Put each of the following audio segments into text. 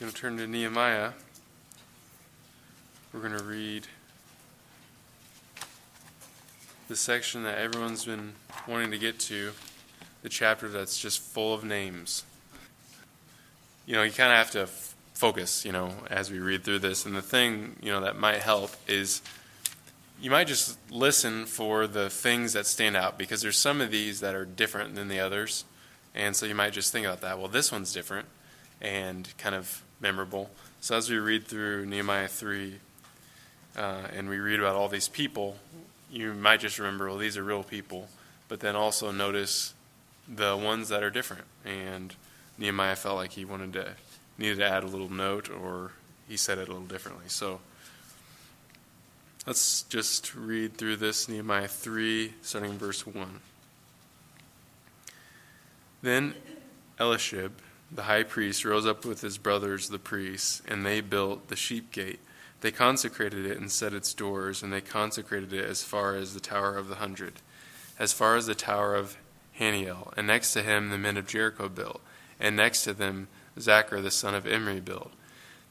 You'll turn to Nehemiah. We're going to read the section that everyone's been wanting to get to, the chapter that's just full of names. You know, you kind of have to focus, you know, as we read through this. And the thing, you know, that might help is you might just listen for the things that stand out, because there's some of these that are different than the others. And so you might just think about that. Well, this one's different and kind of memorable. So as we read through Nehemiah 3 and we read about all these people, you might just remember, well, these are real people. But then also notice the ones that are different. And Nehemiah felt like he needed to add a little note, or he said it a little differently. So let's just read through this, Nehemiah 3, starting in verse 1. Then Eliashib, the high priest, rose up with his brothers, the priests, and they built the sheep gate. They consecrated it and set its doors, and they consecrated it as far as the Tower of the 100, as far as the Tower of Haniel. And next to him the men of Jericho built, and next to them Zachar, the son of Imri, built.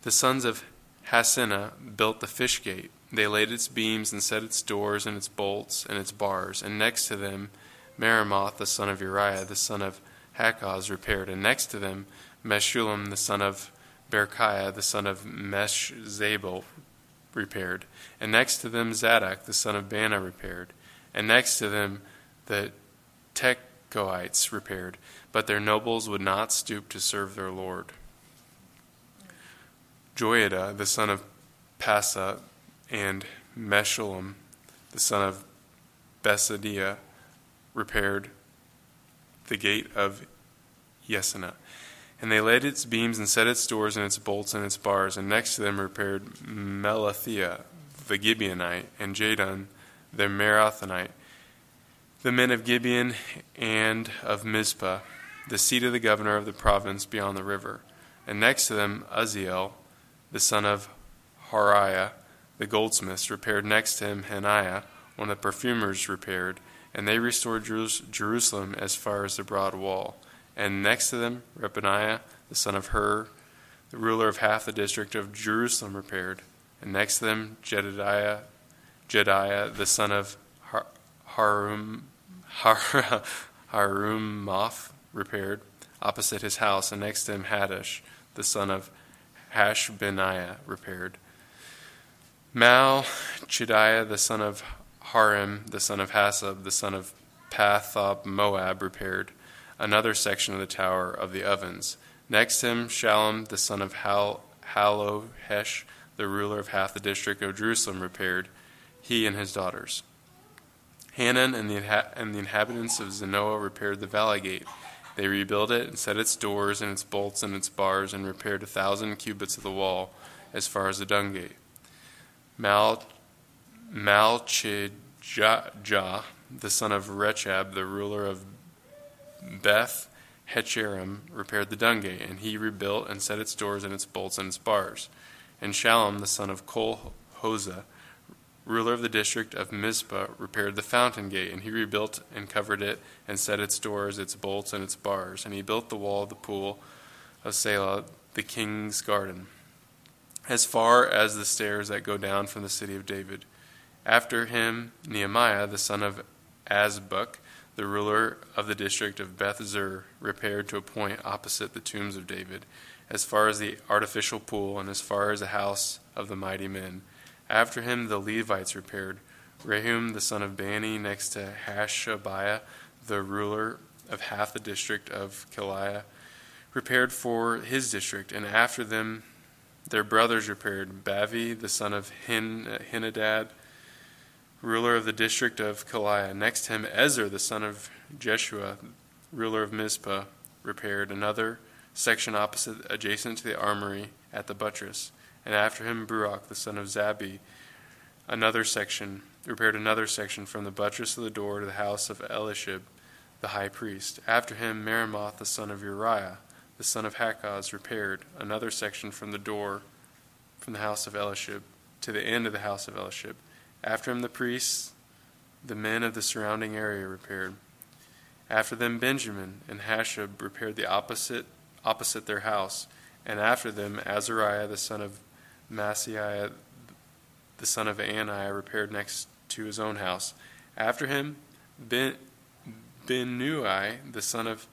The sons of Hassanah built the fish gate. They laid its beams and set its doors and its bolts and its bars. And next to them Merimoth, the son of Uriah, the son of Hakoz, repaired. And next to them Meshulam, the son of Berkiah, the son of Meshzabel, repaired. And next to them Zadok, the son of Banna, repaired. And next to them the Tekoites repaired. But their nobles would not stoop to serve their lord. Joiada, the son of Passa, and Meshulam, the son of Bessadia, repaired the gate of Yesenah. And they laid its beams and set its doors and its bolts and its bars. And next to them repaired Melathea, the Gibeonite, and Jadun, the Merathonite, the men of Gibeon and of Mizpah, the seat of the governor of the province beyond the river. And next to them Aziel, the son of Hariah, the goldsmiths, repaired. Next to him Hananiah, one of the perfumers, repaired. And they restored Jerusalem as far as the broad wall. And next to them Repaniah, the son of Hur, the ruler of half the district of Jerusalem, repaired. And next to them Jediah, the son of Harumph, repaired, opposite his house. And next to him Hadash, the son of Hashbaniah, repaired. Malchijah, the son of Harim, the son of Hassab, the son of Pathob Moab, repaired another section of the Tower of the Ovens. Next to him Shallum, the son of Halohesh, the ruler of half the district of Jerusalem, repaired, he and his daughters. Hanan and the inhabitants of Zenoa repaired the valley gate. They rebuilt it and set its doors and its bolts and its bars, and repaired 1,000 cubits of the wall as far as the dung gate. Malchijah, the son of Rechab, the ruler of Beth Hecherim, repaired the dung gate, and he rebuilt and set its doors and its bolts and its bars. And Shallum, the son of Kolhoza, ruler of the district of Mizpah, repaired the fountain gate, and he rebuilt and covered it and set its doors, its bolts, and its bars. And he built the wall of the pool of Selah, the king's garden, as far as the stairs that go down from the city of David. After him, Nehemiah, the son of Azbuk, the ruler of the district of Beth-Zur, repaired to a point opposite the tombs of David, as far as the artificial pool and as far as the house of the mighty men. After him the Levites repaired, Rehum the son of Bani, next to Hashabiah, the ruler of half the district of Keliah, repaired for his district. And after them their brothers repaired, Bavi the son of Hinadad, ruler of the district of Keliah. Next to him Ezra the son of Jeshua, ruler of Mizpah, repaired another section adjacent to the armory at the buttress. And after him Barak the son of Zabi, repaired another section from the buttress of the door to the house of Eliashib, the high priest. After him Merimoth the son of Uriah, the son of Hakoz, repaired another section from the house of Eliashib to the end of the house of Eliashib. After him the priests, the men of the surrounding area, repaired. After them Benjamin and Hashab repaired the opposite their house. and after them Azariah the son of Maaseiah the son of Anai repaired next to his own house. After him Benui the son of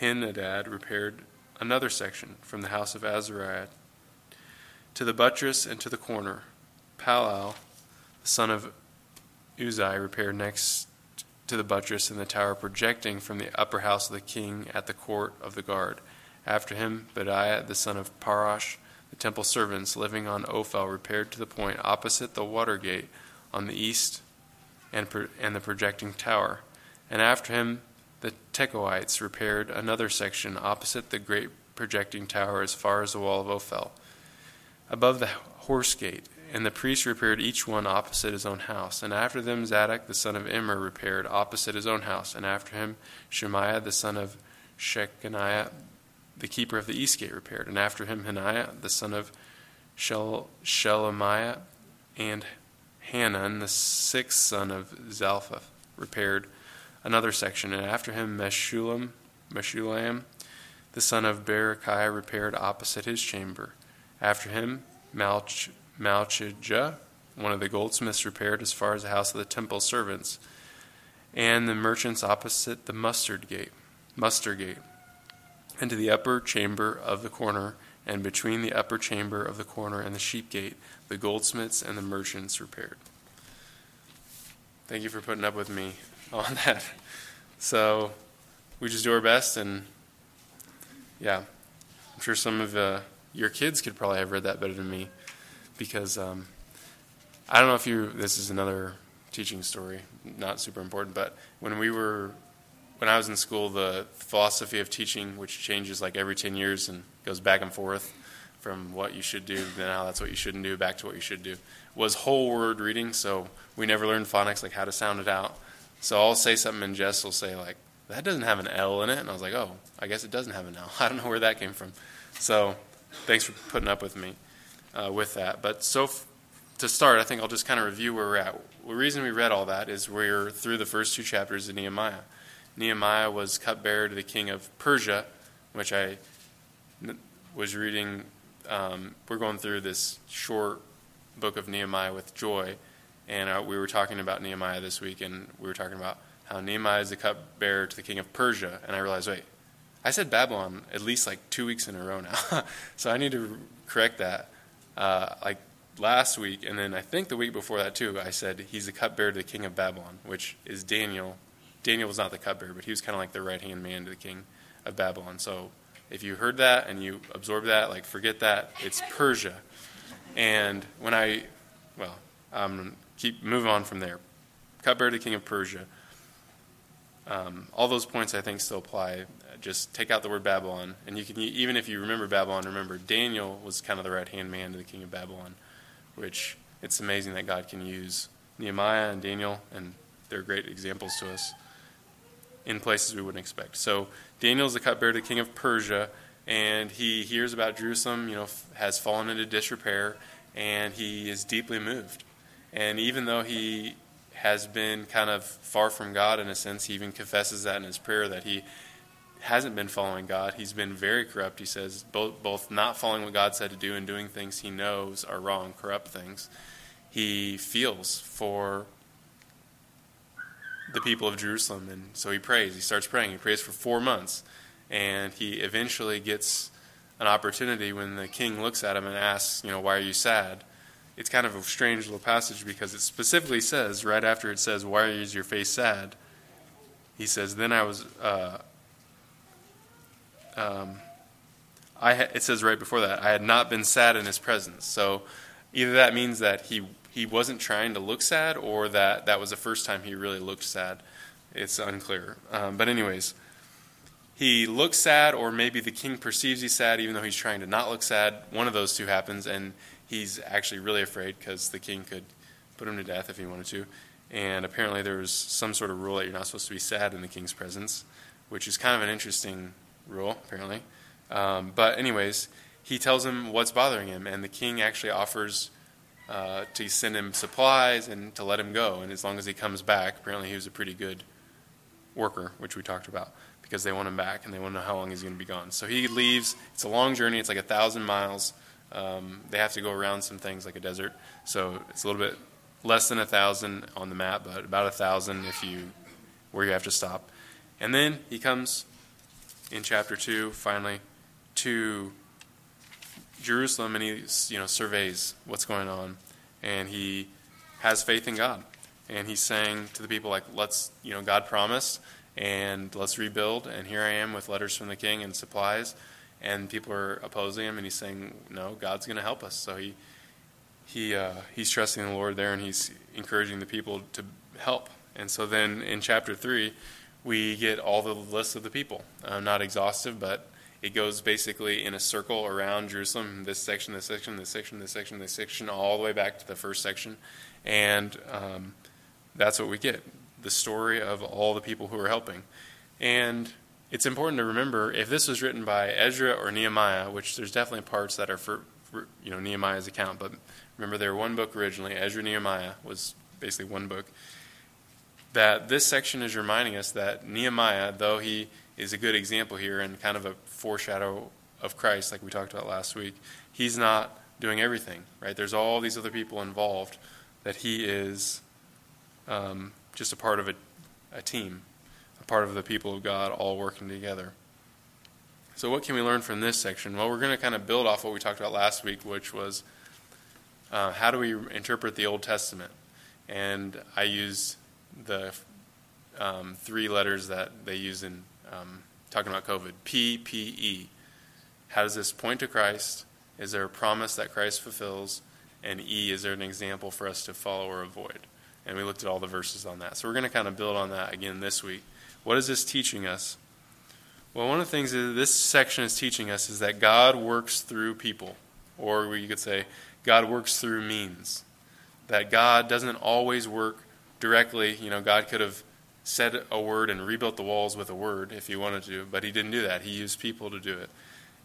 Henadad repaired another section from the house of Azariah to the buttress and to the corner. Palal the son of Uzai repaired next to the buttress and the tower projecting from the upper house of the king at the court of the guard. After him, Bedaiah the son of Parosh, the temple servants living on Ophel, repaired to the point opposite the water gate on the east and the projecting tower. And after him, the Tekoites repaired another section opposite the great projecting tower as far as the wall of Ophel, above the horse gate. And the priests repaired each one opposite his own house. And after them Zadok the son of Imri repaired opposite his own house. And after him Shemaiah the son of Shechaniah, the keeper of the east gate, repaired. And after him Hananiah the son of Shelemiah and Hanan the sixth son of Zalphath repaired another section. And after him Meshulam the son of Berkiah repaired opposite his chamber. After him Malchijah, one of the goldsmiths, repaired as far as the house of the temple servants and the merchants opposite the muster gate, and to the upper chamber of the corner, and between the upper chamber of the corner and the sheep gate, the goldsmiths and the merchants repaired. Thank you for putting up with me on that. So we just do our best, and yeah, I'm sure some of your kids could probably have read that better than me. Because I don't know if this is another teaching story, not super important, but when I was in school, the philosophy of teaching, which changes like every 10 years and goes back and forth from what you should do, then now that's what you shouldn't do, back to what you should do, was whole word reading. So we never learned phonics, like how to sound it out. So I'll say something and Jess will say like, that doesn't have an L in it. And I was like, oh, I guess it doesn't have an L. I don't know where that came from. So thanks for putting up with me. With that. But to start, I think I'll just kind of review where we're at. The reason we read all that is we're through the first two chapters of Nehemiah. Nehemiah was cupbearer to the king of Persia, which I was reading. We're going through this short book of Nehemiah with joy, and we were talking about Nehemiah this week, and we were talking about how Nehemiah is the cupbearer to the king of Persia, and I realized, wait, I said Babylon at least like 2 weeks in a row now, so I need to correct that. Like last week, and then I think the week before that too, I said he's the cupbearer to the king of Babylon, which is Daniel. Daniel was not the cupbearer, but he was kind of like the right-hand man to the king of Babylon. So if you heard that and you absorb that, like forget that, it's Persia. And when keep moving on from there. Cupbearer to the king of Persia. All those points I think still apply. Just take out the word Babylon, and you can, even if you remember Babylon, remember Daniel was kind of the right-hand man to the king of Babylon, which it's amazing that God can use Nehemiah and Daniel, and they're great examples to us in places we wouldn't expect. So Daniel's the cupbearer to the king of Persia, and he hears about Jerusalem, has fallen into disrepair, and he is deeply moved. And even though he has been kind of far from God in a sense, he even confesses that in his prayer that he hasn't been following God. He's been very corrupt. He says both not following what God said to do and doing things he knows are wrong, corrupt things. He feels for the people of Jerusalem, and so he prays. He starts praying. He prays for 4 months, and he eventually gets an opportunity when the king looks at him and asks, why are you sad? It's kind of a strange little passage because it specifically says, right after it says, why is your face sad? He says, then I was... it says right before that, I had not been sad in his presence. So either that means that he wasn't trying to look sad, or that was the first time he really looked sad. It's unclear. But anyways, he looks sad, or maybe the king perceives he's sad even though he's trying to not look sad. One of those two happens, and he's actually really afraid because the king could put him to death if he wanted to. And apparently there was some sort of rule that you're not supposed to be sad in the king's presence, which is kind of an interesting rule, apparently. But anyways, he tells him what's bothering him, and the king actually offers to send him supplies and to let him go, and as long as he comes back. Apparently he was a pretty good worker, which we talked about. because they want him back and they want to know how long he's going to be gone. So he leaves. It's a long journey. It's like 1,000 miles. They have to go around some things like a desert. So it's a little bit less than 1,000 on the map, but about 1,000 where you have to stop. And then he comes in chapter 2, finally, to Jerusalem, and he surveys what's going on, and he has faith in God, and he's saying to the people, like, let's, God promised, and let's rebuild, and here I am with letters from the king and supplies, and people are opposing him, and he's saying, no, God's going to help us. So he's trusting the Lord there, and he's encouraging the people to help. And so then in chapter 3, we get all the lists of the people. Not exhaustive, but it goes basically in a circle around Jerusalem, this section, this section, this section, this section, this section, all the way back to the first section. And that's what we get, the story of all the people who are helping. And it's important to remember, if this was written by Ezra or Nehemiah, which there's definitely parts that are for Nehemiah's account, but remember they were one book originally. Ezra, Nehemiah was basically one book. That this section is reminding us that Nehemiah, though he is a good example here and kind of a foreshadow of Christ, like we talked about last week, he's not doing everything, right? There's all these other people involved that he is just a part of a team, a part of the people of God all working together. So what can we learn from this section? Well, we're going to kind of build off what we talked about last week, which was how do we interpret the Old Testament? And I used the three letters that they use in talking about COVID, PPE. How does this point to Christ? Is there a promise that Christ fulfills? And E, is there an example for us to follow or avoid? And we looked at all the verses on that. So we're going to kind of build on that again this week. What is this teaching us? Well, one of the things that this section is teaching us is that God works through people, or you could say God works through means. That God doesn't always work directly. God could have said a word and rebuilt the walls with a word if he wanted to, but he didn't do that. He used people to do it.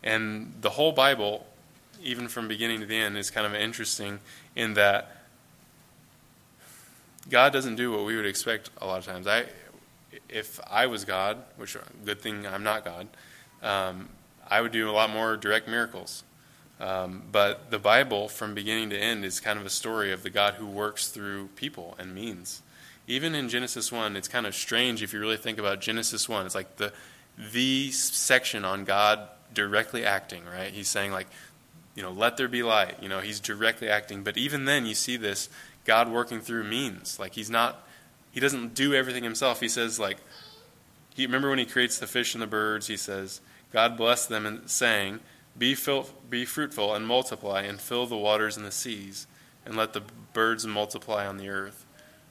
And the whole Bible, even from beginning to the end, is kind of interesting in that God doesn't do what we would expect a lot of times. If I was God, which good thing I'm not God, I would do a lot more direct miracles. But the Bible, from beginning to end, is kind of a story of the God who works through people and means. Even in Genesis 1, it's kind of strange if you really think about Genesis 1. It's like the section on God directly acting, right? He's saying, like, let there be light. He's directly acting. But even then, you see this God working through means. Like, he doesn't do everything himself. He says, like, remember when he creates the fish and the birds, he says, God blessed them, and saying, be fruitful and multiply and fill the waters and the seas and let the birds multiply on the earth.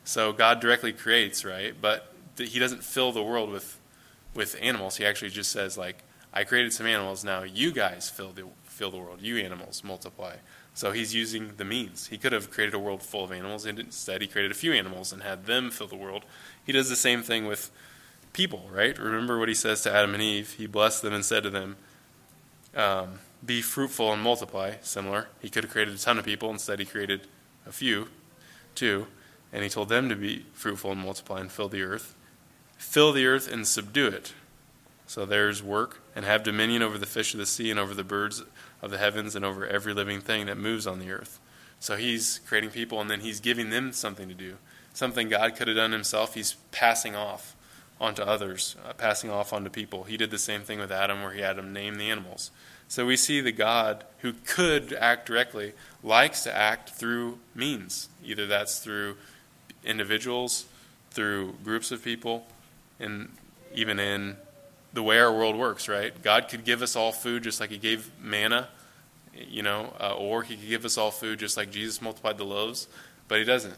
So God directly creates, right? But he doesn't fill the world with animals. He actually just says, like, I created some animals. Now you guys fill the world. You animals multiply. So he's using the means. He could have created a world full of animals, and instead he created a few animals and had them fill the world. He does the same thing with people, right? Remember what he says to Adam and Eve. He blessed them and said to them, be fruitful and multiply. Similar. He could have created a ton of people. Instead he created a few, two. And he told them to be fruitful and multiply and fill the earth. Fill the earth and subdue it. So there's work. And have dominion over the fish of the sea and over the birds of the heavens and over every living thing that moves on the earth. So he's creating people, and then he's giving them something to do. Something God could have done himself, he's passing off onto others, passing off onto people. He did the same thing with Adam, where he had him name the animals. So we see the God who could act directly likes to act through means. Either that's through individuals, through groups of people, and even in the way our world works, right? God could give us all food just like he gave manna, or he could give us all food just like Jesus multiplied the loaves, but he doesn't.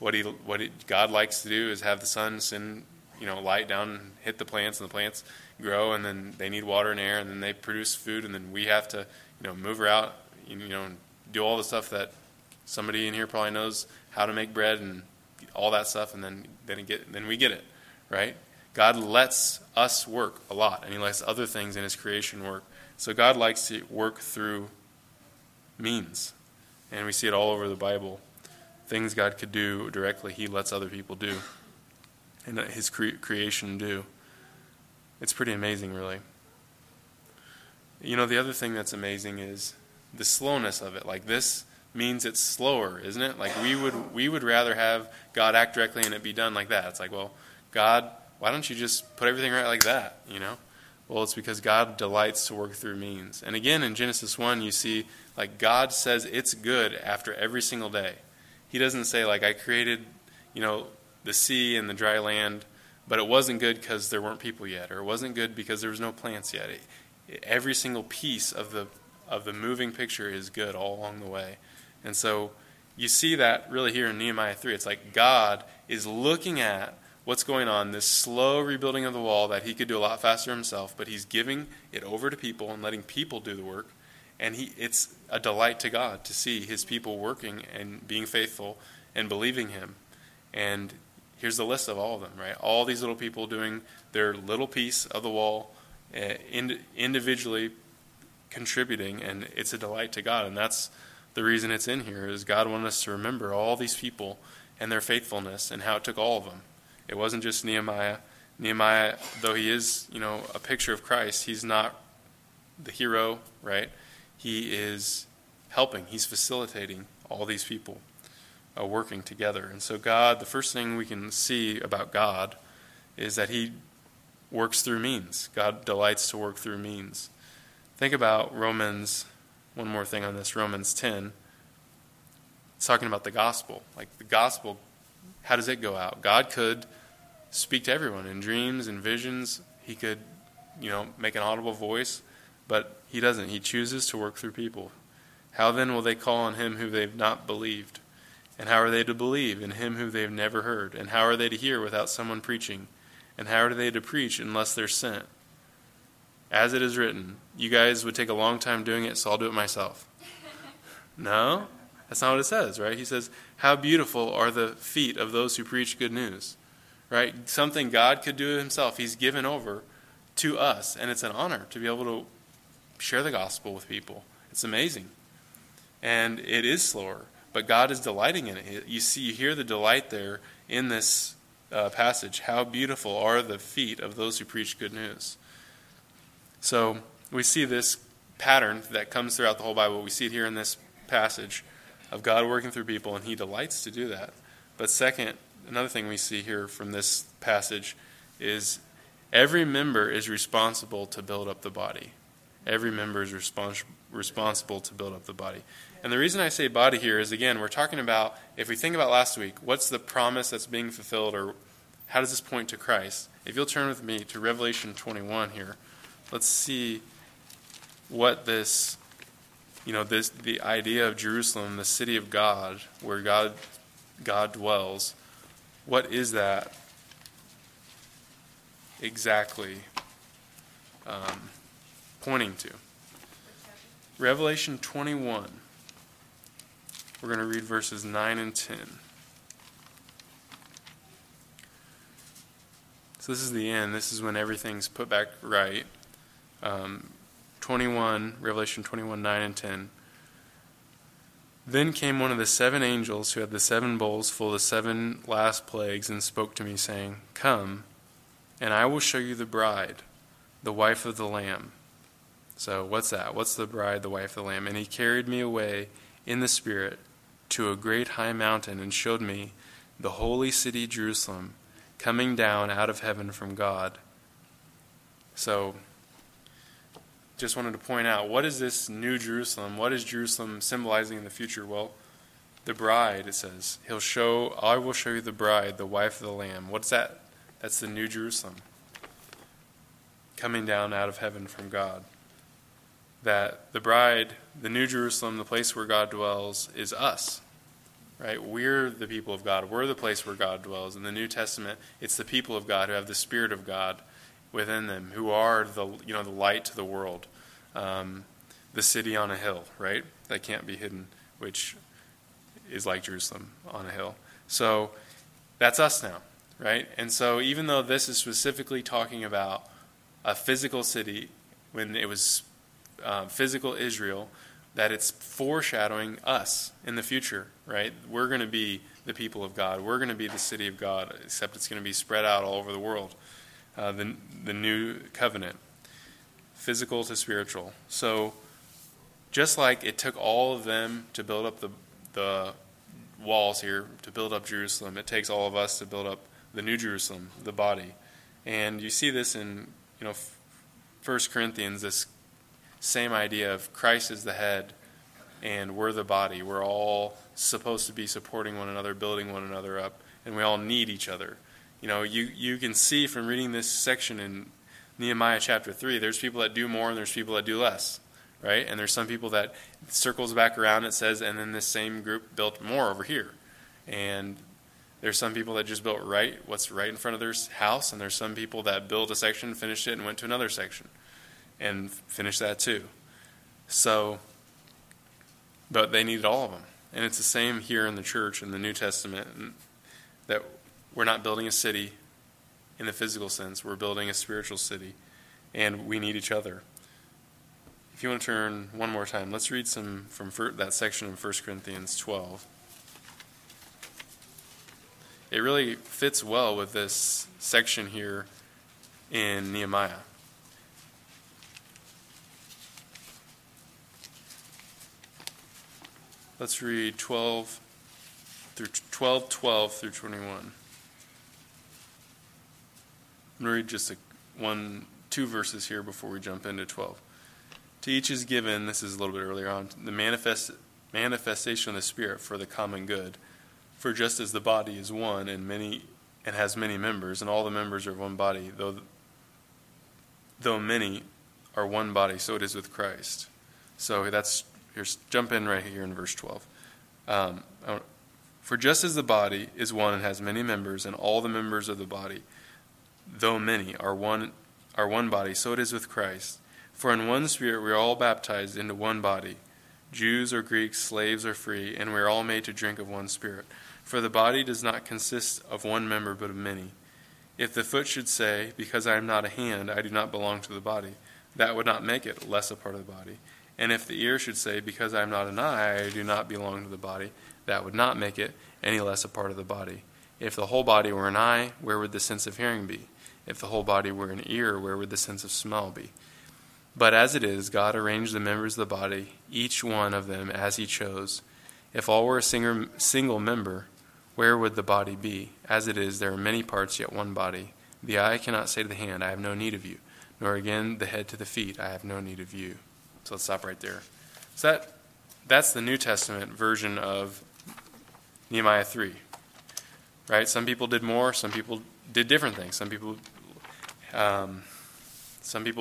God likes to do is have the sun send light down and hit the plants, and the plants grow, and then they need water and air, and then they produce food, and then we have to move her out, and do all the stuff that somebody in here probably knows how to make bread and all that stuff, and then we get it, right? God lets us work a lot, and he lets other things in his creation work. So God likes to work through means, and we see it all over the Bible. Things God could do directly, he lets other people do, and his creation do. It's pretty amazing, really. You know, the other thing that's amazing is the slowness of it. Like, this means it's slower, isn't it? Like, we would rather have God act directly and it be done like that. It's like, well, God, why don't you just put everything right like that, you know? Well, it's because God delights to work through means. And again, in Genesis 1, you see, like, God says it's good after every single day. He doesn't say, like, I created, you know, the sea and the dry land, but it wasn't good because there weren't people yet, or it wasn't good because there was no plants yet. Every single piece of the moving picture is good all along the way. And so you see that really here in Nehemiah 3. It's like God is looking at what's going on, this slow rebuilding of the wall that he could do a lot faster himself, but he's giving it over to people and letting people do the work. And it's a delight to God to see his people working and being faithful and believing him. And here's the list of all of them, right? All these little people doing their little piece of the wall, individually contributing, and it's a delight to God. And that's the reason it's in here, is God wanted us to remember all these people and their faithfulness and how it took all of them. It wasn't just Nehemiah. Nehemiah, though he is, you know, a picture of Christ, he's not the hero, right? He is helping. He's facilitating all these people working together. And so God, the first thing we can see about God is that he works through means. God delights to work through means. Think about Romans, one more thing on this, Romans 10. It's talking about the gospel. Like, the gospel, how does it go out? God could speak to everyone in dreams and visions. He could, you know, make an audible voice, but he doesn't. He chooses to work through people. How then will they call on him who they've not believed? And how are they to believe in him who they've never heard? And how are they to hear without someone preaching? And how are they to preach unless they're sent? As it is written, you guys would take a long time doing it, so I'll do it myself. No, that's not what it says, right? He says, how beautiful are the feet of those who preach good news, right? Something God could do himself, he's given over to us. And it's an honor to be able to share the gospel with people. It's amazing. And it is slower, but God is delighting in it. You see, you hear the delight there in this passage. How beautiful are the feet of those who preach good news. So we see this pattern that comes throughout the whole Bible. We see it here in this passage of God working through people, and he delights to do that. But second, another thing we see here from this passage is every member is responsible to build up the body. Every member is responsible to build up the body. And the reason I say body here is, again, we're talking about, if we think about last week, what's the promise that's being fulfilled, or how does this point to Christ? If you'll turn with me to Revelation 21 here, let's see what this, you know, this, the idea of Jerusalem, the city of God, where God dwells, what is that exactly pointing to? Revelation 21. We're going to read verses 9 and 10. So this is the end. This is when everything's put back right. Revelation 21, 9 and 10. Then came one of the seven angels who had the seven bowls full of the seven last plagues and spoke to me, saying, Come, and I will show you the bride, the wife of the Lamb. So what's that? What's the bride, the wife of the Lamb? And he carried me away in the Spirit to a great high mountain and showed me the holy city Jerusalem coming down out of heaven from God. So just wanted to point out, what is this new Jerusalem? What is Jerusalem symbolizing in the future? Well, the bride, it says, I will show you the bride, the wife of the Lamb. What's that? That's the new Jerusalem coming down out of heaven from God. That the bride, the new Jerusalem, the place where God dwells, is us, right? We're the people of God. We're the place where God dwells. In the New Testament, it's the people of God who have the Spirit of God within them, who are the light to the world, the city on a hill, right? That can't be hidden, which is like Jerusalem on a hill. So that's us now, right? And so even though this is specifically talking about a physical city, when it was physical Israel, that it's foreshadowing us in the future, right? We're going to be the people of God. We're going to be the city of God, except it's going to be spread out all over the world. the new covenant, physical to spiritual. So just like it took all of them to build up the walls here, to build up Jerusalem, it takes all of us to build up the new Jerusalem, the body. And you see this in 1 Corinthians, this same idea of Christ is the head and we're the body. We're all supposed to be supporting one another, building one another up, and we all need each other. You can see from reading this section in Nehemiah chapter 3, there's people that do more and there's people that do less, right? And there's some people that circles back around, it says, and then this same group built more over here. And there's some people that just built what's right in front of their house, and there's some people that built a section, finished it, and went to another section and finished that too. So, but they needed all of them. And it's the same here in the church in the New Testament, that we're not building a city in the physical sense. We're building a spiritual city, and we need each other. If you want to turn one more time, let's read some from that section in 1 Corinthians 12. It really fits well with this section here in Nehemiah. Let's read 12 through 21. I'm going to read just two verses here before we jump into 12. To each is given, this is a little bit earlier on, the manifestation of the Spirit for the common good. For just as the body is one and has many members, and all the members are one body, though many are one body, so it is with Christ. So here's jump in right here in verse 12. For just as the body is one and has many members, and all the members of the body, though many, are one body, so it is with Christ. For in one Spirit we are all baptized into one body, Jews or Greeks, slaves or free, and we are all made to drink of one Spirit. For the body does not consist of one member but of many. If the foot should say, because I am not a hand, I do not belong to the body, that would not make it less a part of the body. And if the ear should say, because I am not an eye, I do not belong to the body, that would not make it any less a part of the body. If the whole body were an eye, where would the sense of hearing be? If the whole body were an ear, where would the sense of smell be? But as it is, God arranged the members of the body, each one of them as he chose. If all were a single member, where would the body be? As it is, there are many parts, yet one body. The eye cannot say to the hand, I have no need of you, nor again the head to the feet, I have no need of you. So let's stop right there. So that's the New Testament version of Nehemiah 3. Right? Some people did more. Some people did different things. Some people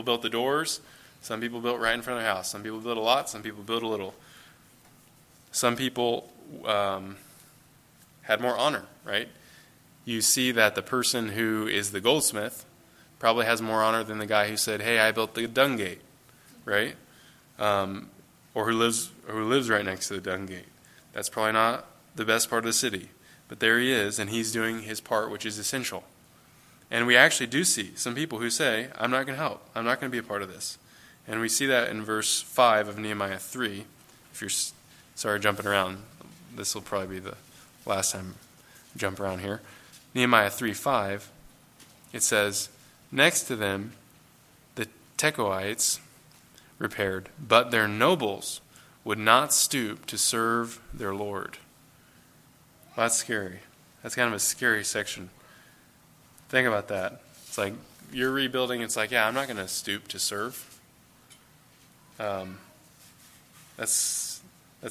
built the doors. Some people built right in front of their house. Some people built a lot. Some people built a little. Some people had more honor, right? You see that the person who is the goldsmith probably has more honor than the guy who said, hey, I built the dung gate, right? Or who lives right next to the dung gate. That's probably not the best part of the city. But there he is, and he's doing his part, which is essential. And we actually do see some people who say, I'm not going to help. I'm not going to be a part of this. And we see that in verse 5 of Nehemiah 3. If you're jumping around, this will probably be the last time I jump around here. Nehemiah 3:5, it says, next to them the Tekoites repaired, but their nobles would not stoop to serve their Lord. Well, that's scary. That's kind of a scary section. Think about that. It's like you're rebuilding. It's like, yeah, I'm not going to stoop to serve. That's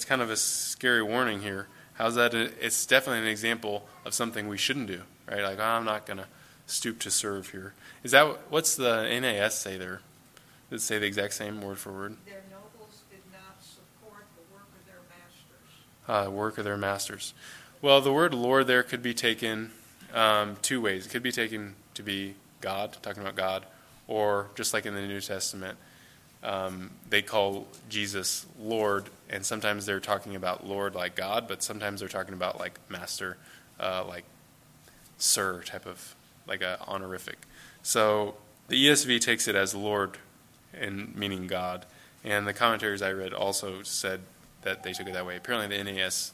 kind of a scary warning here. How's that? It's definitely an example of something we shouldn't do, right? Like, I'm not going to stoop to serve here. Is that what's the NAS say there? Does it say the exact same word for word? Their nobles did not support the work of their masters. Well, the word Lord there could be taken two ways. It could be taken to be God, talking about God, or just like in the New Testament, they call Jesus Lord, and sometimes they're talking about Lord like God, but sometimes they're talking about like master, like sir type of, like a honorific. So the ESV takes it as Lord and meaning God, and the commentaries I read also said that they took it that way. Apparently the NAS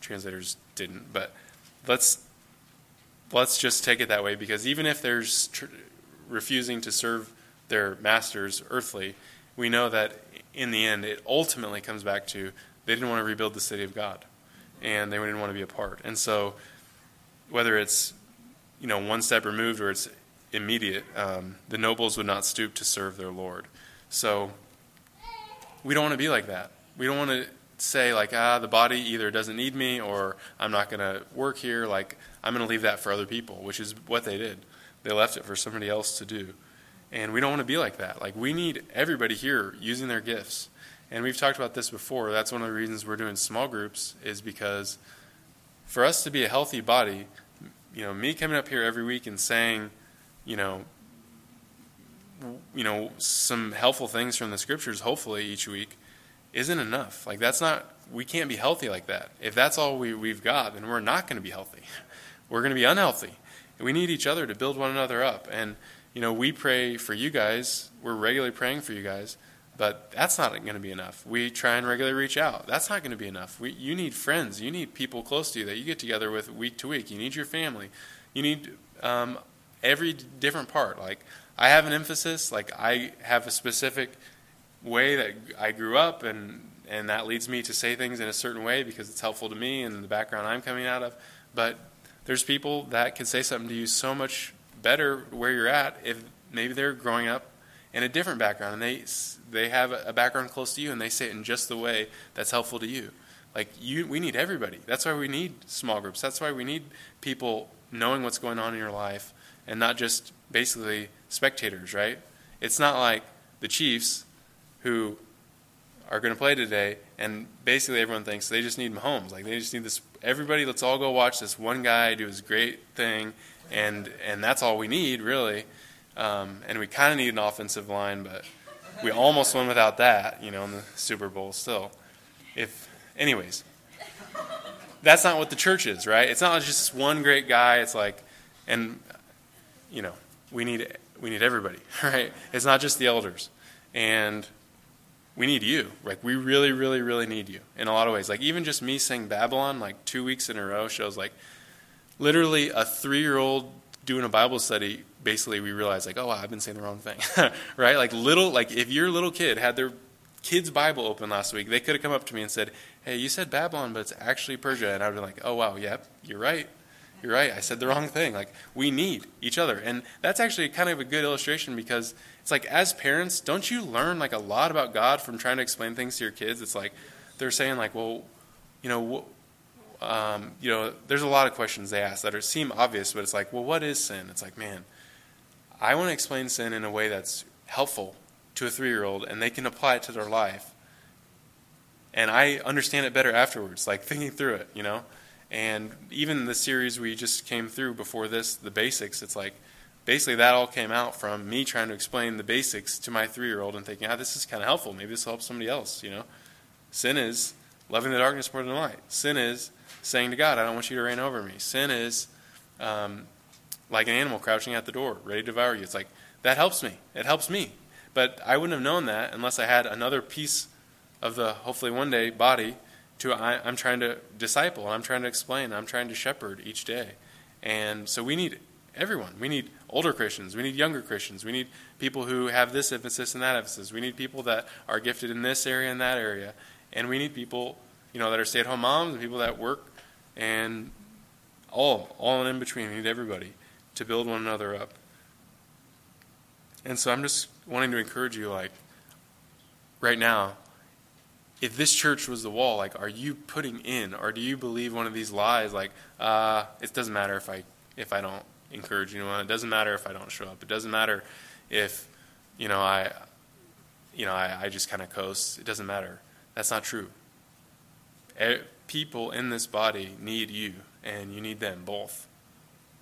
translators didn't, but let's just take it that way, because even if there's refusing to serve their masters earthly, we know that in the end it ultimately comes back to they didn't want to rebuild the city of God, and they didn't want to be a part. And so whether it's, you know, one step removed or it's immediate, the nobles would not stoop to serve their Lord. So we don't want to be like that. We don't want to say like, the body either doesn't need me or I'm not going to work here. Like, I'm going to leave that for other people, which is what they did. They left it for somebody else to do. And we don't want to be like that. Like, we need everybody here using their gifts. And we've talked about this before. That's one of the reasons we're doing small groups, is because for us to be a healthy body, you know, me coming up here every week and saying, you know, some helpful things from the scriptures, hopefully each week, isn't enough. Like, that's not, we can't be healthy like that. If that's all we've got, then we're not going to be healthy. We're going to be unhealthy. We need each other to build one another up. And, you know, we pray for you guys. We're regularly praying for you guys. But that's not going to be enough. We try and regularly reach out. That's not going to be enough. You need friends. You need people close to you that you get together with week to week. You need your family. You need every different part. Like, I have an emphasis. Like, I have a specific way that I grew up, and that leads me to say things in a certain way because it's helpful to me and the background I'm coming out of. But there's people that can say something to you so much better where you're at if maybe they're growing up in a different background, and they have a background close to you, and they say it in just the way that's helpful to you. Like, we need everybody. That's why we need small groups. That's why we need people knowing what's going on in your life and not just basically spectators, right? It's not like the Chiefs who are going to play today, and basically everyone thinks they just need Mahomes. Like, they just need this. Everybody, let's all go watch this one guy do his great thing, and that's all we need, really. And we kind of need an offensive line, but we almost won without that, you know, in the Super Bowl still. Anyways, that's not what the church is, right? It's not just one great guy. It's like, and, you know, we need everybody, right? It's not just the elders. And we need you. Like, we really, really, really need you in a lot of ways. Like, even just me saying Babylon, like, 2 weeks in a row shows, like, literally a 3-year-old doing a Bible study, basically we realize, like, oh, wow, I've been saying the wrong thing, right? Like if your little kid had their kid's Bible open last week, they could have come up to me and said, hey, you said Babylon, but it's actually Persia. And I would be like, oh, wow, yep, you're right. You're right. I said the wrong thing. Like, we need each other. And that's actually kind of a good illustration, because it's like, as parents, don't you learn, like, a lot about God from trying to explain things to your kids? It's like, they're saying, like, well, you know, there's a lot of questions they ask that seem obvious, but it's like, well, what is sin? It's like, man, I want to explain sin in a way that's helpful to a 3-year-old, and they can apply it to their life. And I understand it better afterwards, like, thinking through it, you know? And even the series we just came through before this, the basics, it's like, basically that all came out from me trying to explain the basics to my 3-year-old and thinking, this is kind of helpful. Maybe this will help somebody else, you know? Sin is loving the darkness more than the light. Sin is saying to God, I don't want you to reign over me. Sin is like an animal crouching at the door, ready to devour you. It's like, that helps me. It helps me. But I wouldn't have known that unless I had another piece of the, hopefully one day, body to I'm trying to disciple, and I'm trying to explain, and I'm trying to shepherd each day. And so we need everyone. We need older Christians. We need younger Christians. We need people who have this emphasis and that emphasis. We need people that are gifted in this area and that area. And we need people, you know, that are stay-at-home moms and people that work, and all in between. We need everybody to build one another up. And so I'm just wanting to encourage you, like, right now, if this church was the wall, like, are you putting in, or do you believe one of these lies, like, it doesn't matter if I don't encourage anyone. It doesn't matter if I don't show up. It doesn't matter if, you know, I just kind of coast. It doesn't matter. That's not true. People in this body need you, and you need them both.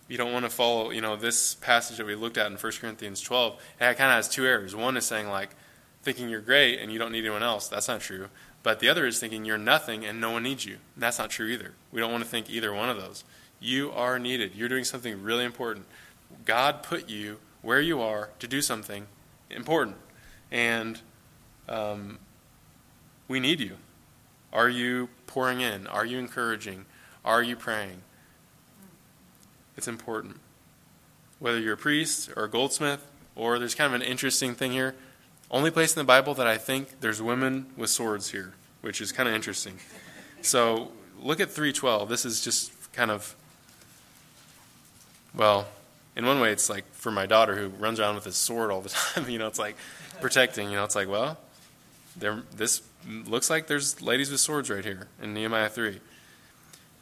You don't want to follow, you know, this passage that we looked at in 1 Corinthians 12. It kind of has two errors. One is saying, like, thinking you're great and you don't need anyone else. That's not true. But the other is thinking you're nothing and no one needs you. That's not true either. We don't want to think either one of those. You are needed. You're doing something really important. God put you where you are to do something important. And we need you. Are you pouring in? Are you encouraging? Are you praying? It's important. Whether you're a priest or a goldsmith Or there's kind of an interesting thing here. Only place in the Bible that I think there's women with swords here, which is kind of interesting. So look at 3:12. This is just kind of, well, in one way it's like for my daughter who runs around with his sword all the time. You know, it's like protecting. You know, it's like, well, this looks like there's ladies with swords right here in Nehemiah 3.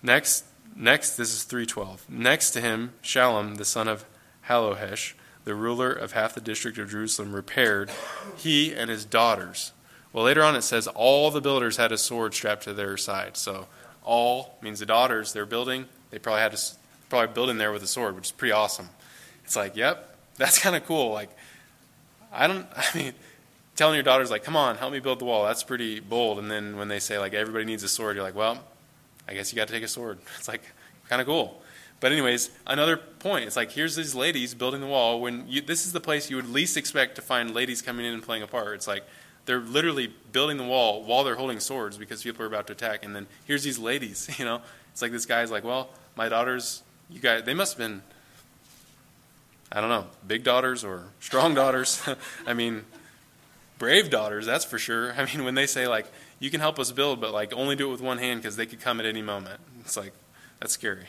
Next, this is 3:12. Next to him, Shallum, the son of Halohesh, the ruler of half the district of Jerusalem, repaired, he and his daughters. Well, later on it says all the builders had a sword strapped to their side. So all means the daughters, they're building. They probably had probably building there with a sword, which is pretty awesome. It's like, yep, that's kind of cool. Like, telling your daughters, like, come on, help me build the wall. That's pretty bold. And then when they say, like, everybody needs a sword, you're like, well, I guess you got to take a sword. It's like kind of cool. But anyways, another point. It's like, here's these ladies building the wall. This is the place you would least expect to find ladies coming in and playing a part. It's like they're literally building the wall while they're holding swords because people are about to attack. And then here's these ladies, you know. It's like this guy's like, well, my daughters, you guys, they must have been, I don't know, big daughters or strong daughters. I mean, brave daughters, that's for sure. I mean, when they say, like, you can help us build, but, like, only do it with one hand because they could come at any moment. It's like, that's scary.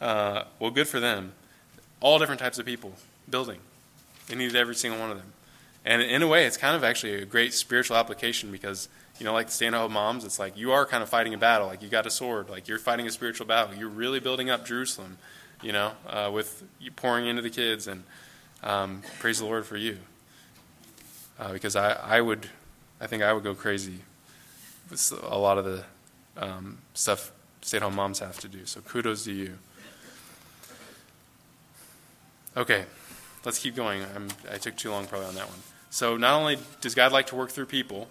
Well, good for them. All different types of people building. They needed every single one of them. And in a way, it's kind of actually a great spiritual application because, you know, like the stay-at-home moms, it's like you are kind of fighting a battle. Like you got a sword. Like you're fighting a spiritual battle. You're really building up Jerusalem, you know, with you pouring into the kids. And praise the Lord for you. Because I think I would go crazy with a lot of the stuff stay-at-home moms have to do. So kudos to you. Okay, let's keep going. I took too long probably on that one. So not only does God like to work through people,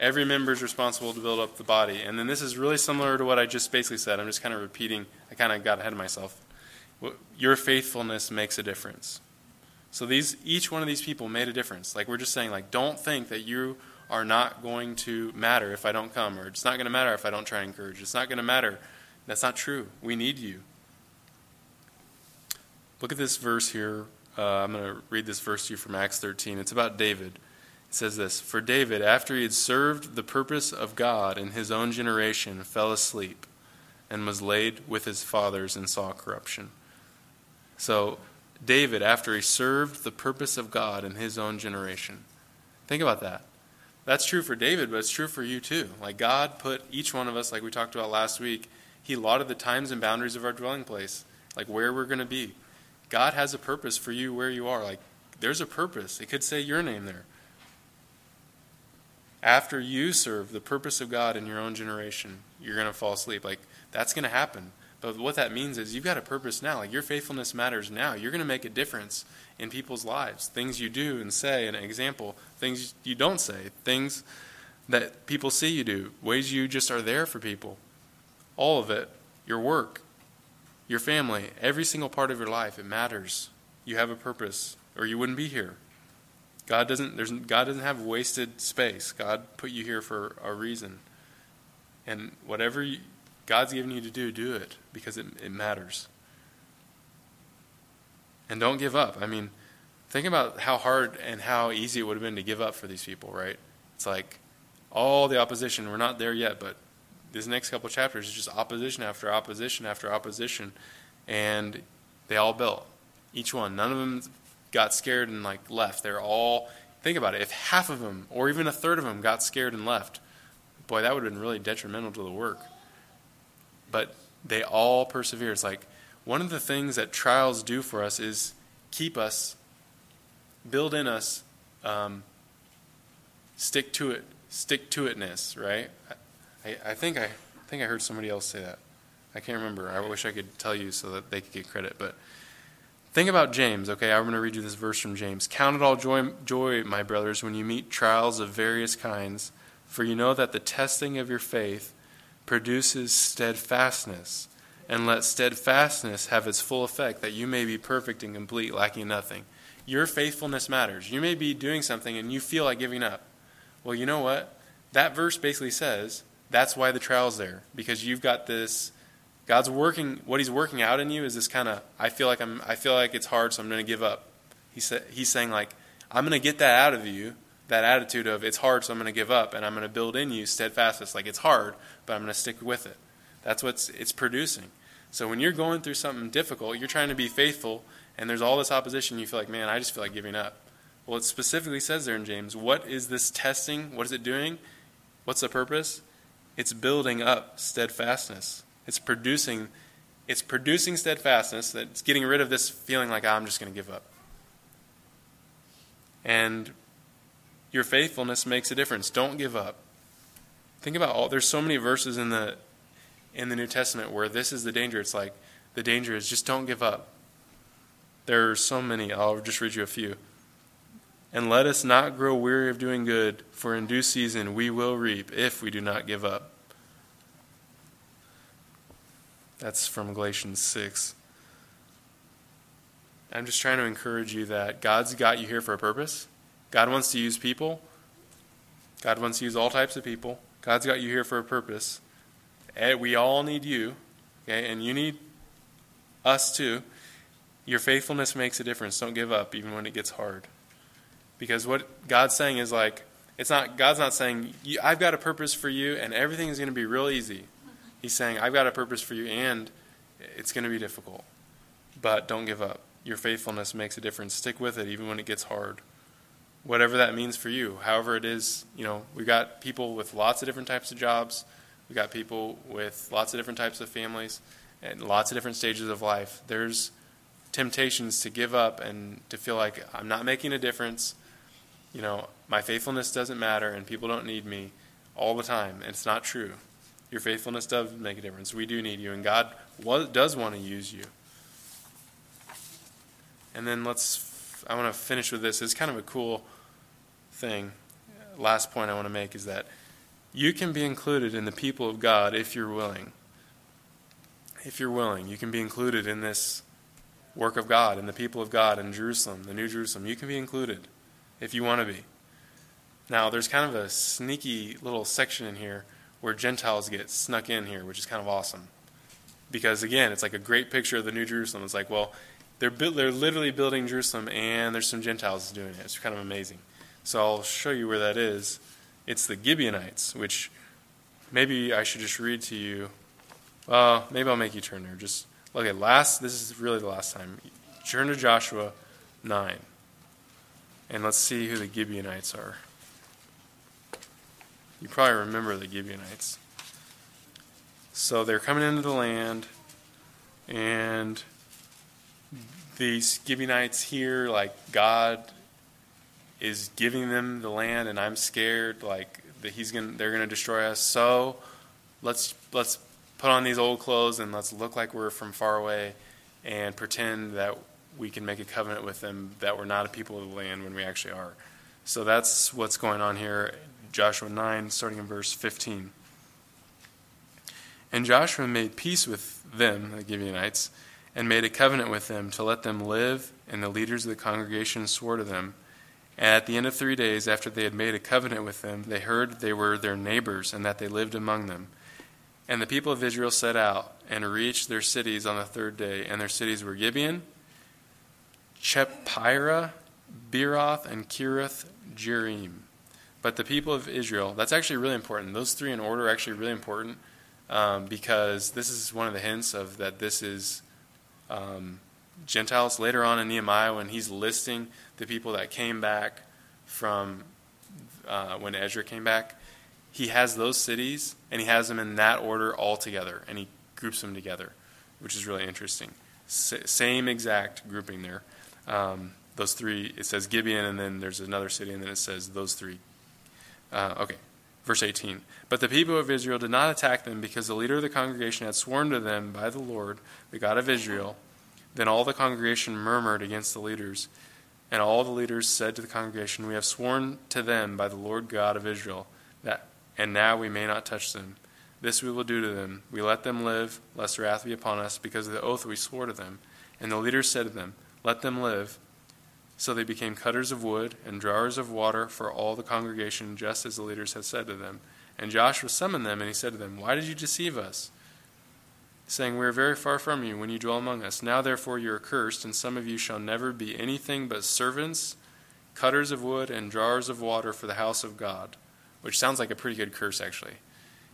every member is responsible to build up the body. And then this is really similar to what I just basically said. I'm just kind of repeating. I kind of got ahead of myself. Your faithfulness makes a difference. So each one of these people made a difference. Like we're just saying, like, don't think that you are not going to matter if I don't come, or it's not going to matter if I don't try and encourage. It's not going to matter. That's not true. We need you. Look at this verse here. I'm going to read this verse to you from Acts 13. It's about David. It says this, "For David, after he had served the purpose of God in his own generation, fell asleep and was laid with his fathers and saw corruption." So David, after he served the purpose of God in his own generation. Think about that. That's true for David, but it's true for you too. Like God put each one of us, like we talked about last week, he allotted the times and boundaries of our dwelling place, like where we're going to be. God has a purpose for you where you are. Like, there's a purpose. It could say your name there. After you serve the purpose of God in your own generation, you're going to fall asleep. Like, that's going to happen. But what that means is you've got a purpose now. Like, your faithfulness matters now. You're going to make a difference in people's lives. Things you do and say, an example. Things you don't say. Things that people see you do. Ways you just are there for people. All of it. Your work. Your family, every single part of your life, it matters. You have a purpose, or you wouldn't be here. God doesn't have wasted space. God put you here for a reason. And whatever God's given you to do, do it, because it matters. And don't give up. I mean, think about how hard and how easy it would have been to give up for these people, right? It's like all the opposition, we're not there yet, but this next couple of chapters is just opposition after opposition after opposition. And they all built. Each one. None of them got scared and like left. They're all, think about it, if half of them or even a third of them got scared and left, boy, that would have been really detrimental to the work. But they all persevered. It's like one of the things that trials do for us is keep us, build in us, stick to itness, right? I think I heard somebody else say that. I can't remember. I wish I could tell you so that they could get credit. But think about James, okay? I'm going to read you this verse from James. "Count it all joy, my brothers, when you meet trials of various kinds, for you know that the testing of your faith produces steadfastness. And let steadfastness have its full effect, that you may be perfect and complete, lacking nothing." Your faithfulness matters. You may be doing something and you feel like giving up. Well, you know what? That verse basically says, that's why the trial's there, because you've got this. God's working. What He's working out in you is this kind of, I feel like it's hard, so I'm going to give up. He's saying like, I'm going to get that out of you, that attitude of it's hard, so I'm going to give up, and I'm going to build in you steadfastness. Like, it's hard, but I'm going to stick with it. That's what it's producing. So when you're going through something difficult, you're trying to be faithful, and there's all this opposition. You feel like, man, I just feel like giving up. Well, it specifically says there in James, what is this testing? What is it doing? What's the purpose? It's building up steadfastness. It's producing steadfastness that's getting rid of this feeling like, I'm just going to give up. And your faithfulness makes a difference. Don't give up. Think about there's so many verses in the New Testament where this is the danger. It's like, the danger is just don't give up. There are so many. I'll just read you a few. And let us not grow weary of doing good, for in due season we will reap if we do not give up. That's from Galatians 6. I'm just trying to encourage you that God's got you here for a purpose. God wants to use people. God wants to use all types of people. God's got you here for a purpose. And we all need you, okay? And you need us too. Your faithfulness makes a difference. Don't give up even when it gets hard. Because what God's saying is like, God's not saying, I've got a purpose for you and everything is going to be real easy. He's saying, I've got a purpose for you and it's going to be difficult. But don't give up. Your faithfulness makes a difference. Stick with it even when it gets hard. Whatever that means for you, however it is, we've got people with lots of different types of jobs. We've got people with lots of different types of families and lots of different stages of life. There's temptations to give up and to feel like I'm not making a difference. My faithfulness doesn't matter and people don't need me all the time. And it's not true. Your faithfulness does make a difference. We do need you, and God does want to use you. And then I want to finish with this. It's kind of a cool thing. Last point I want to make is that you can be included in the people of God if you're willing. If you're willing, you can be included in this work of God, in the people of God, in Jerusalem, the New Jerusalem. You can be included if you want to be. Now, there's kind of a sneaky little section in here where Gentiles get snuck in here, which is kind of awesome. Because, again, it's like a great picture of the New Jerusalem. It's like, well, they're literally building Jerusalem, and there's some Gentiles doing it. It's kind of amazing. So I'll show you where that is. It's the Gibeonites, which maybe I should just read to you. Maybe I'll make you turn there. Just look at this is really the last time. Turn to Joshua 9, and let's see who the Gibeonites are. You probably remember the Gibeonites. So they're coming into the land, and these Gibeonites hear, like, God is giving them the land, and I'm scared, like, that they're going to destroy us. So let's put on these old clothes and let's look like we're from far away and pretend that we can make a covenant with them, that we're not a people of the land when we actually are. So that's what's going on here. Joshua 9, starting in verse 15. And Joshua made peace with them, the Gibeonites, and made a covenant with them to let them live, and the leaders of the congregation swore to them. And at the end of 3 days, after they had made a covenant with them, they heard they were their neighbors and that they lived among them. And the people of Israel set out and reached their cities on the 3rd day, and their cities were Gibeon, Chephirah, Beeroth, and Kirath Jearim. But the people of Israel, that's actually really important. Those three in order are actually really important because this is one of the hints of that this is Gentiles. Later on in Nehemiah, when he's listing the people that came back from when Ezra came back, he has those cities and he has them in that order all together, and he groups them together, which is really interesting. Same exact grouping there. Those three, it says Gibeon, and then there's another city, and then it says those three. Okay, verse 18. But the people of Israel did not attack them because the leader of the congregation had sworn to them by the Lord, the God of Israel. Then all the congregation murmured against the leaders, and all the leaders said to the congregation, "We have sworn to them by the Lord God of Israel, that, and now we may not touch them. This we will do to them. We let them live, lest wrath be upon us, because of the oath we swore to them." And the leaders said to them, "Let them live." So they became cutters of wood and drawers of water for all the congregation, just as the leaders had said to them. And Joshua summoned them, and he said to them, "Why did you deceive us, saying, 'We are very far from you when you dwell among us'? Now therefore you are cursed, and some of you shall never be anything but servants, cutters of wood and drawers of water for the house of God, which sounds like a pretty good curse, actually.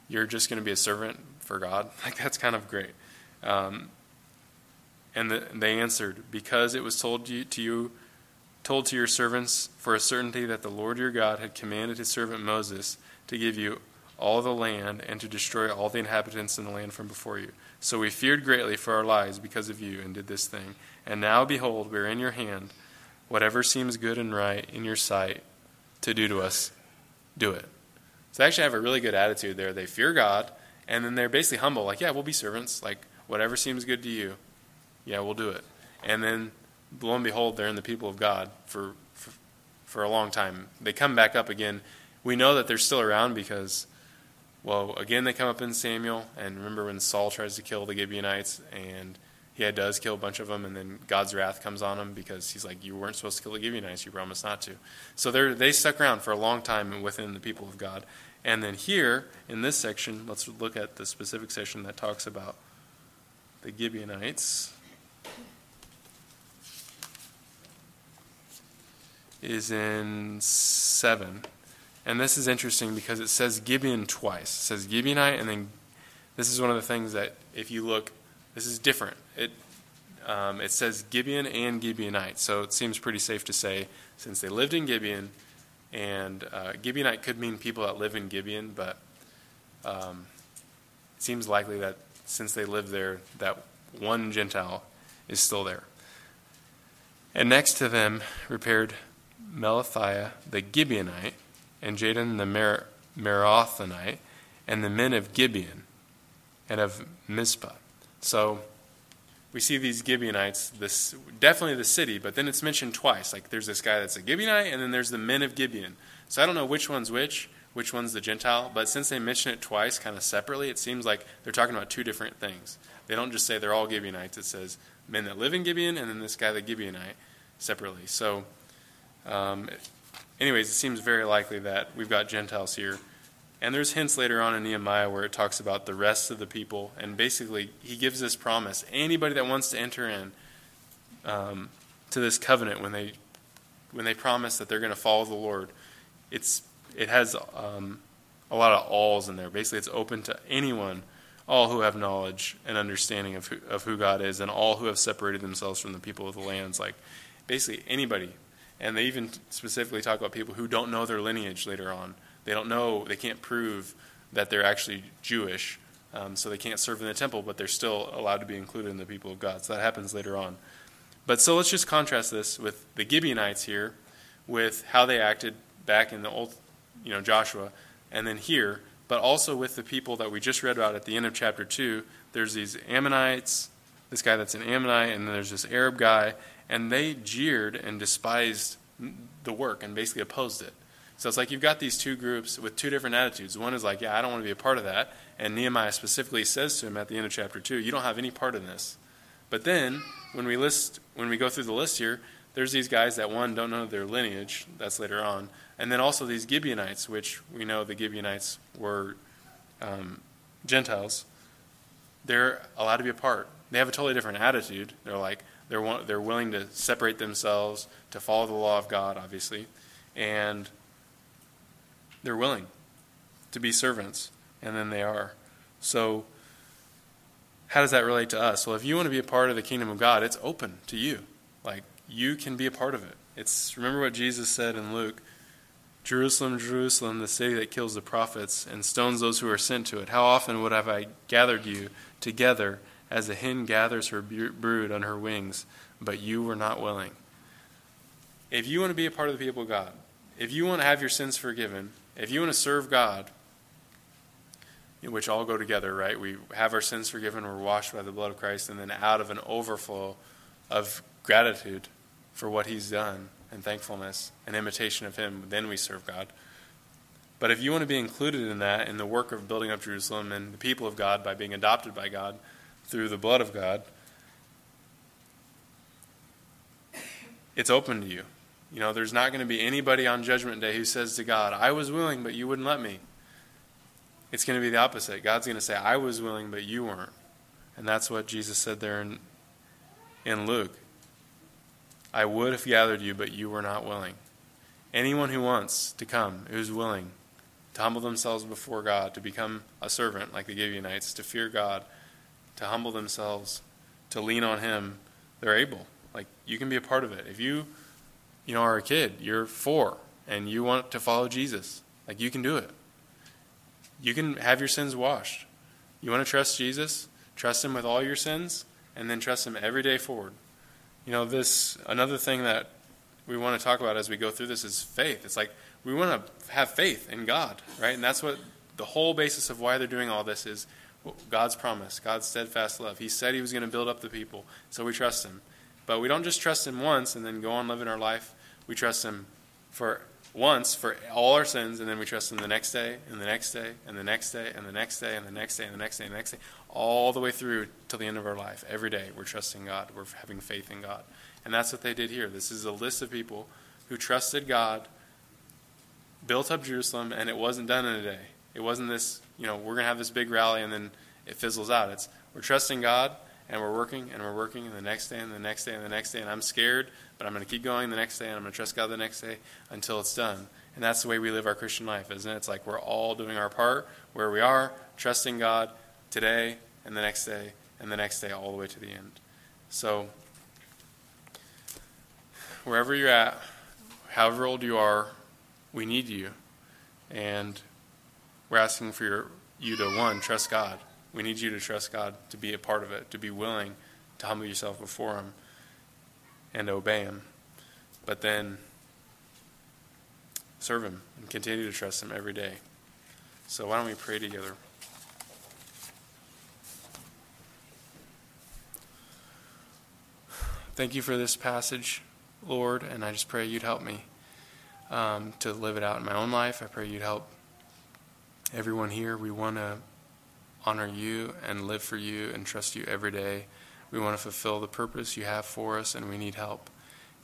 You're just going to be a servant for God. Like, that's kind of great. They answered, because it was told to your servants for a certainty that the Lord your God had commanded his servant Moses to give you all the land and to destroy all the inhabitants in the land from before you. So we feared greatly for our lives because of you and did this thing. And now, behold, we are in your hand. Whatever seems good and right in your sight to do to us, do it. So they actually have a really good attitude there. They fear God, and then they're basically humble. Like, yeah, we'll be servants. Like, whatever seems good to you, yeah, we'll do it. And then, lo and behold, they're in the people of God for a long time. They come back up again. We know that they're still around because, well, again, they come up in Samuel. And remember when Saul tries to kill the Gibeonites, and he does kill a bunch of them, and then God's wrath comes on him because he's like, you weren't supposed to kill the Gibeonites. You promised not to. So they stuck around for a long time within the people of God. And then here, in this section, let's look at the specific section that talks about the Gibeonites. Is in 7. And this is interesting because it says Gibeon twice. It says Gibeonite, and then this is one of the things that, if you look, this is different. It says Gibeon and Gibeonite, so it seems pretty safe to say, since they lived in Gibeon, and Gibeonite could mean people that live in Gibeon, but it seems likely that since they lived there, that one Gentile is still there. And next to them repaired Melathea the Gibeonite, and Jadun the Merathonite, and the men of Gibeon and of Mizpah. So we see these Gibeonites, this definitely the city, but then it's mentioned twice. Like, there's this guy that's a Gibeonite, and then there's the men of Gibeon. So I don't know which one's the Gentile, but since they mention it twice kind of separately, it seems like they're talking about two different things. They don't just say they're all Gibeonites. It says men that live in Gibeon, and then this guy, the Gibeonite, separately. So anyways, it seems very likely that we've got Gentiles here. And there's hints later on in Nehemiah where it talks about the rest of the people. And basically, he gives this promise. Anybody that wants to enter in to this covenant, when they promise that they're going to follow the Lord, it has a lot of alls in there. Basically, it's open to anyone, all who have knowledge and understanding of who God is, and all who have separated themselves from the people of the lands. Like, basically, anybody. And they even specifically talk about people who don't know their lineage later on. They can't prove that they're actually Jewish, so they can't serve in the temple, but they're still allowed to be included in the people of God. So that happens later on. But so let's just contrast this with the Gibeonites here, with how they acted back in the old, Joshua, and then here, but also with the people that we just read about at the end of chapter 2. There's these Ammonites, this guy that's an Ammonite, and then there's this Arab guy, and they jeered and despised the work and basically opposed it. So it's like you've got these two groups with two different attitudes. One is like, yeah, I don't want to be a part of that. And Nehemiah specifically says to him at the end of chapter 2, you don't have any part in this. But then when we go through the list here, there's these guys that, one, don't know their lineage. That's later on. And then also these Gibeonites, which we know the Gibeonites were Gentiles. They're allowed to be a part. They have a totally different attitude. They're willing to separate themselves, to follow the law of God, obviously, and they're willing to be servants, and then they are. So how does that relate to us? Well, if you want to be a part of the kingdom of God, it's open to you. Like, you can be a part of it. Remember what Jesus said in Luke, Jerusalem, Jerusalem, the city that kills the prophets and stones those who are sent to it. How often would have I gathered you together as a hen gathers her brood on her wings, but you were not willing. If you want to be a part of the people of God, if you want to have your sins forgiven, if you want to serve God, which all go together, right? We have our sins forgiven, we're washed by the blood of Christ, and then out of an overflow of gratitude for what he's done and thankfulness and imitation of him, then we serve God. But if you want to be included in that, in the work of building up Jerusalem and the people of God by being adopted by God through the blood of God, it's open to you. There's not going to be anybody on Judgment Day who says to God, I was willing, but you wouldn't let me. It's going to be the opposite. God's going to say, I was willing, but you weren't. And that's what Jesus said there in Luke. I would have gathered you, but you were not willing. Anyone who wants to come, who's willing to humble themselves before God, to become a servant like the Gibeonites, to fear God, to humble themselves, to lean on him, they're able. Like, you can be a part of it. If you are a kid, you're 4, and you want to follow Jesus, like, you can do it. You can have your sins washed. You want to trust Jesus? Trust him with all your sins, and then trust him every day forward. Another thing that we want to talk about as we go through this is faith. It's like, we want to have faith in God, right? And that's what the whole basis of why they're doing all this is God's promise, God's steadfast love. He said he was going to build up the people, so we trust him. But we don't just trust him once and then go on living our life. We trust him for once for all our sins, and then we trust him the next day, and the next day, and the next day, and the next day, and the next day, and the next day, and the next day, all the way through till the end of our life. Every day we're trusting God. We're having faith in God. And that's what they did here. This is a list of people who trusted God, built up Jerusalem, and it wasn't done in a day. It wasn't this, we're going to have this big rally and then it fizzles out. It's, we're trusting God, and we're working, and the next day, and the next day, and the next day, and I'm scared, but I'm going to keep going the next day, and I'm going to trust God the next day until it's done. And that's the way we live our Christian life, isn't it? It's like we're all doing our part where we are, trusting God today, and the next day, and the next day, all the way to the end. So, wherever you're at, however old you are, we need you. And we're asking for you to, one, trust God. We need you to trust God, to be a part of it, to be willing to humble yourself before him and obey him. But then serve him and continue to trust him every day. So why don't we pray together? Thank you for this passage, Lord, and I just pray you'd help me to live it out in my own life. I pray you'd help everyone here. We want to honor you and live for you and trust you every day. We want to fulfill the purpose you have for us, and we need help.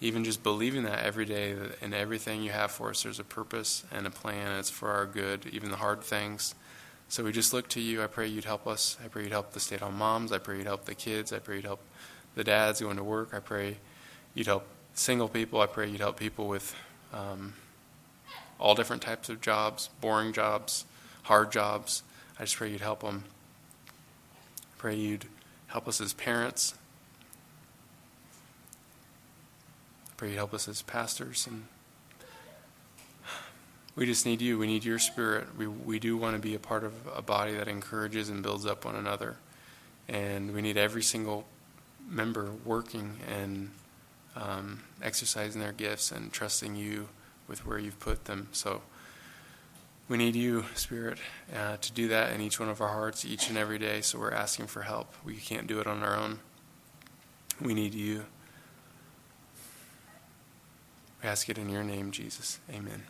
Even just believing that every day, that in everything you have for us, there's a purpose and a plan, and it's for our good, even the hard things. So we just look to you. I pray you'd help us. I pray you'd help the stay-at-home moms. I pray you'd help the kids. I pray you'd help the dads going to work. I pray you'd help single people. I pray you'd help people with all different types of jobs, boring jobs, hard jobs. I just pray you'd help them. I pray you'd help us as parents. I pray you'd help us as pastors. And we just need you. We need your spirit. We do want to be a part of a body that encourages and builds up one another. And we need every single member working and exercising their gifts and trusting you with where you've put them. So we need you, Spirit, to do that in each one of our hearts, each and every day, so we're asking for help. We can't do it on our own. We need you. We ask it in your name, Jesus. Amen.